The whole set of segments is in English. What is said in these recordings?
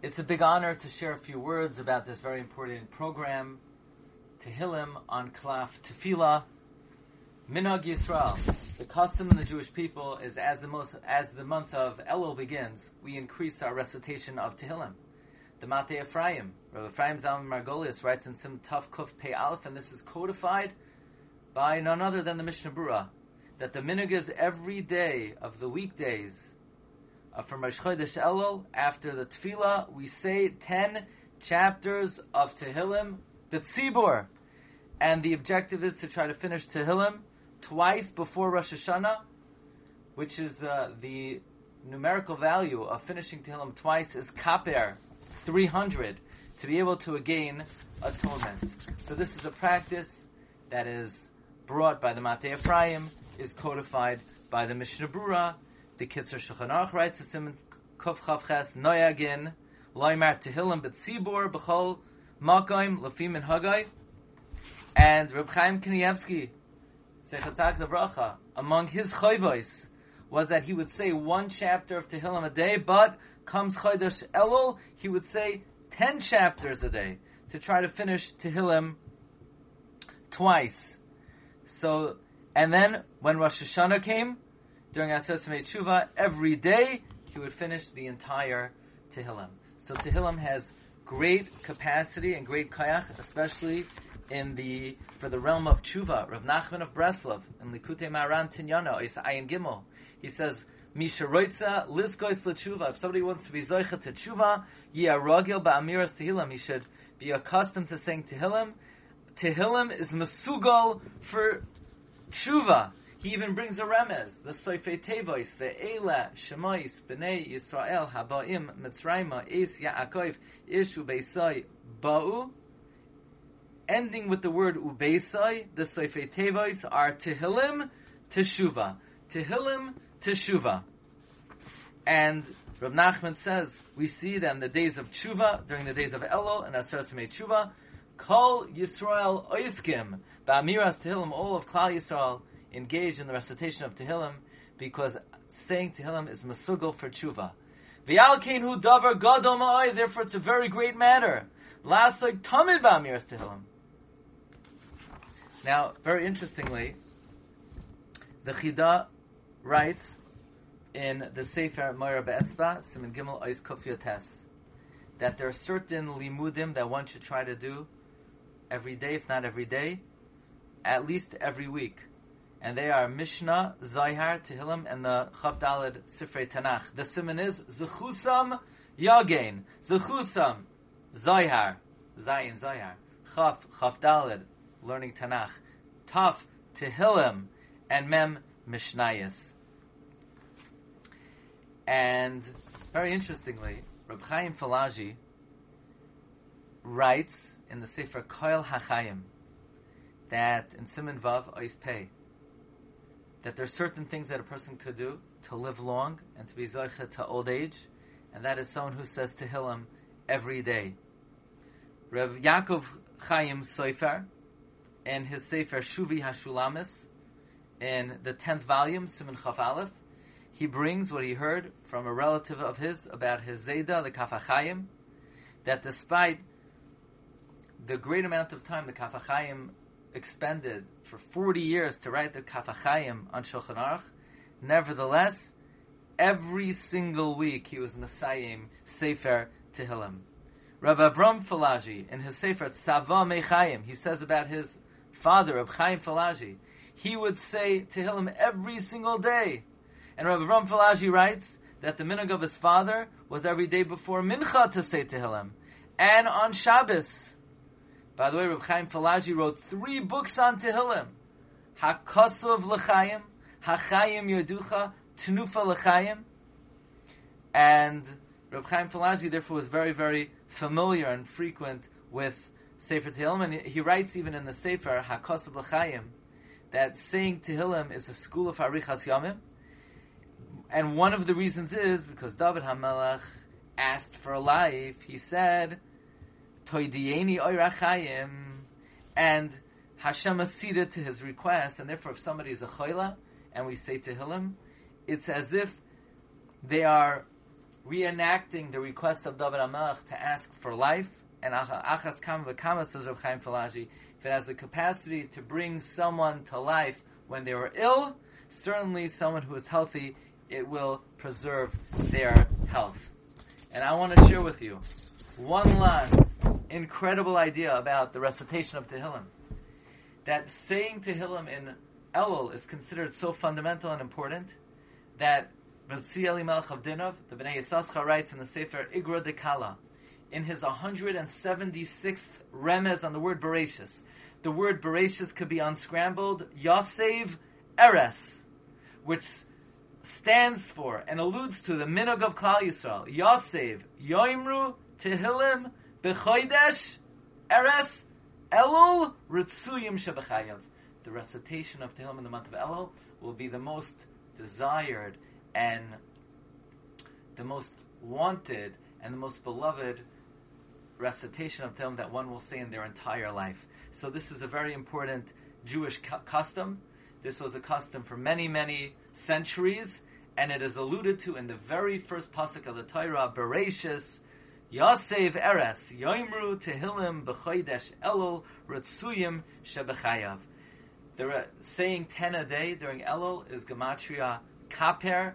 It's a big honor to share a few words about this very important program, Tehillim on Klaf Tefillah Minhag Yisrael. The custom in the Jewish people is as the month of Elul begins, we increase our recitation of Tehillim. The Matei Ephraim, Rav Ephraim Zalman Margolis writes in Sim Tuf Kuf Pe Aleph, and this is codified by none other than the Mishnah Berurah, that the minhag is every day of the weekdays from Rosh Chodesh Elul, after the Tefillah, we say 10 chapters of Tehillim B'tzibur. And the objective is to try to finish Tehillim twice before Rosh Hashanah, which is the numerical value of finishing Tehillim twice is kaper, 300, to be able to gain atonement. So this is a practice that is brought by the Matei Ephraim, is codified by the Mishnah Berurah. The Kitzur Shulchan Aruch writes it in Kuf Chavches Noyagin Loimar Tehillim B'tzibur B'chol Makayim Lafim Minhagai. And Reb Chaim Kanievsky, Sechatzak Devracha, among his chayvos was that he would say one chapter of Tehillim a day, but comes Chodesh Elul, he would say 10 chapters a day to try to finish Tehillim twice. So, and then when Rosh Hashanah came, during Aseret Yemei Tshuva, every day he would finish the entire Tehillim. So Tehillim has great capacity and great koyach, especially for the realm of Tshuva. Rav Nachman of Breslov in Likute Mehran Tinyano is Ayin Gimel. He says, Misha Roitza Lizkois LeTshuva. If somebody wants to be Zoicha to Tshuva, Yia Rogil Ba'amiras Tehillim. He should be accustomed to saying Tehillim. Tehillim is Mesugol for Tshuva. He even brings a remez, the Soifei Tevois, the Eila, Shemois, Bnei Yisrael, Habaim, Mitzrayma, Es Yaakov, Ishu Beisai, Ba'u. Ending with the word Ubeisai, the Soifei Tevois are Tehillim, Teshuvah. Tehillim, Teshuvah. And Rav Nachman says, we see them the days of Tshuva, during the days of Elul and Aseret Yemei Tshuva, Kol Yisrael Oiskim, Ba'amiras Tehillim, all of Klal Yisrael, engage in the recitation of Tehillim, because saying Tehillim is Masugal for Tshuva. V'yal kein hu davar gadol ma'oi, therefore it's a very great matter. Lasoi tamid ba'amiras Tehillim. Now, very interestingly, the Chida writes in the Sefer Moir B'Etzba, Siman Gimel Ois Kof Yotes, that there are certain limudim that one should try to do every day, if not every day, at least every week. And they are Mishnah, Zohar, Tehillim, and the Chavdalad Sifrei Tanakh. The siman is Zechusam Yagain. Zechusam Zohar. Zayin Zohar. Chav, Chavdalad, learning Tanakh. Taf, Tehillim, and Mem, Mishnayis. And very interestingly, Rav Chaim Palagi writes in the Sefer Koil HaChayim that in Siman Vav Ois Pei, that there are certain things that a person could do to live long and to be zoicha to old age, and that is someone who says Tehillim every day. Rav Yaakov Chaim Soifer, in his Sefer Shuvi Hashulamis, in the 10th volume, Siman Chaf Aleph, he brings what he heard from a relative of his about his Zayda, the Kaf HaChaim, that despite the great amount of time the Kaf HaChaim expended for 40 years to write the Kaf HaChaim on Shulchan Aruch, nevertheless, every single week he was Mesayim Sefer Tehillim. Rabbi Avraham Palagi, in his Sefer Tzavah Mechaim, he says about his father, Rav Chaim Palagi, he would say Tehillim every single day. And Rabbi Avraham Palagi writes that the minhag of his father was every day before Mincha to say Tehillim, and on Shabbos. By the way, Rav Chaim Palagi wrote 3 books on Tehillim. HaKosov L'Chayim, HaChayim Yeducha, Tnufa L'Chayim. And Rav Chaim Palagi, therefore, was very, very familiar and frequent with Sefer Tehillim. And he writes even in the Sefer, HaKosov L'Chayim, that saying Tehillim is a school of Harichas Yomim. And one of the reasons is because David HaMelech asked for life. He said, Toidieni Oirachayim, and Hashem acceded to his request, and therefore if somebody is a choila, and we say Tehillim, it's as if they are reenacting the request of David HaMelech to ask for life, and Achas Kam V'Kama, says Rav Chaim Palagi, if it has the capacity to bring someone to life when they were ill, certainly someone who is healthy, it will preserve their health. And I want to share with you one last incredible idea about the recitation of Tehillim. That saying Tehillim in Elul is considered so fundamental and important that B'tzvi Elimelech of Dinov, the Bnei Yissaschar, writes in the Sefer Igra de Kala, in his 176th remez on the word Bereshis. The word Bereshis could be unscrambled, Yasev Eres, which stands for and alludes to the Minhag of Klal Yisrael. Yasev, Yoimru, Tehillim, B'chodesh, Eres, Elul, Ritzuyim Shebechayev. The recitation of Tehillim in the month of Elul will be the most desired and the most wanted and the most beloved recitation of Tehillim that one will say in their entire life. So this is a very important Jewish custom. This was a custom for many, many centuries, and it is alluded to in the very first pasuk of the Torah, Bereshis, Yasev Eres, Yoimru Tehillim B'chodesh Elul Ritzuyim Shebechayev. The saying 10 a day during Elul is Gematria Kaper,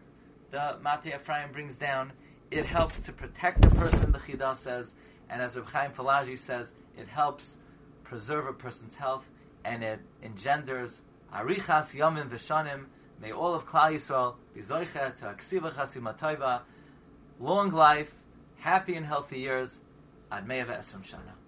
the Matei Ephraim brings down. It helps to protect the person, the Chida says, and as Rav Chaim Palagi says, it helps preserve a person's health, and it engenders Arichas Yomim V'shanim. May all of Klal Yisrael be zoiche to aksiva chasima toiva, long life, happy and healthy years, ad mei v'esrim shana.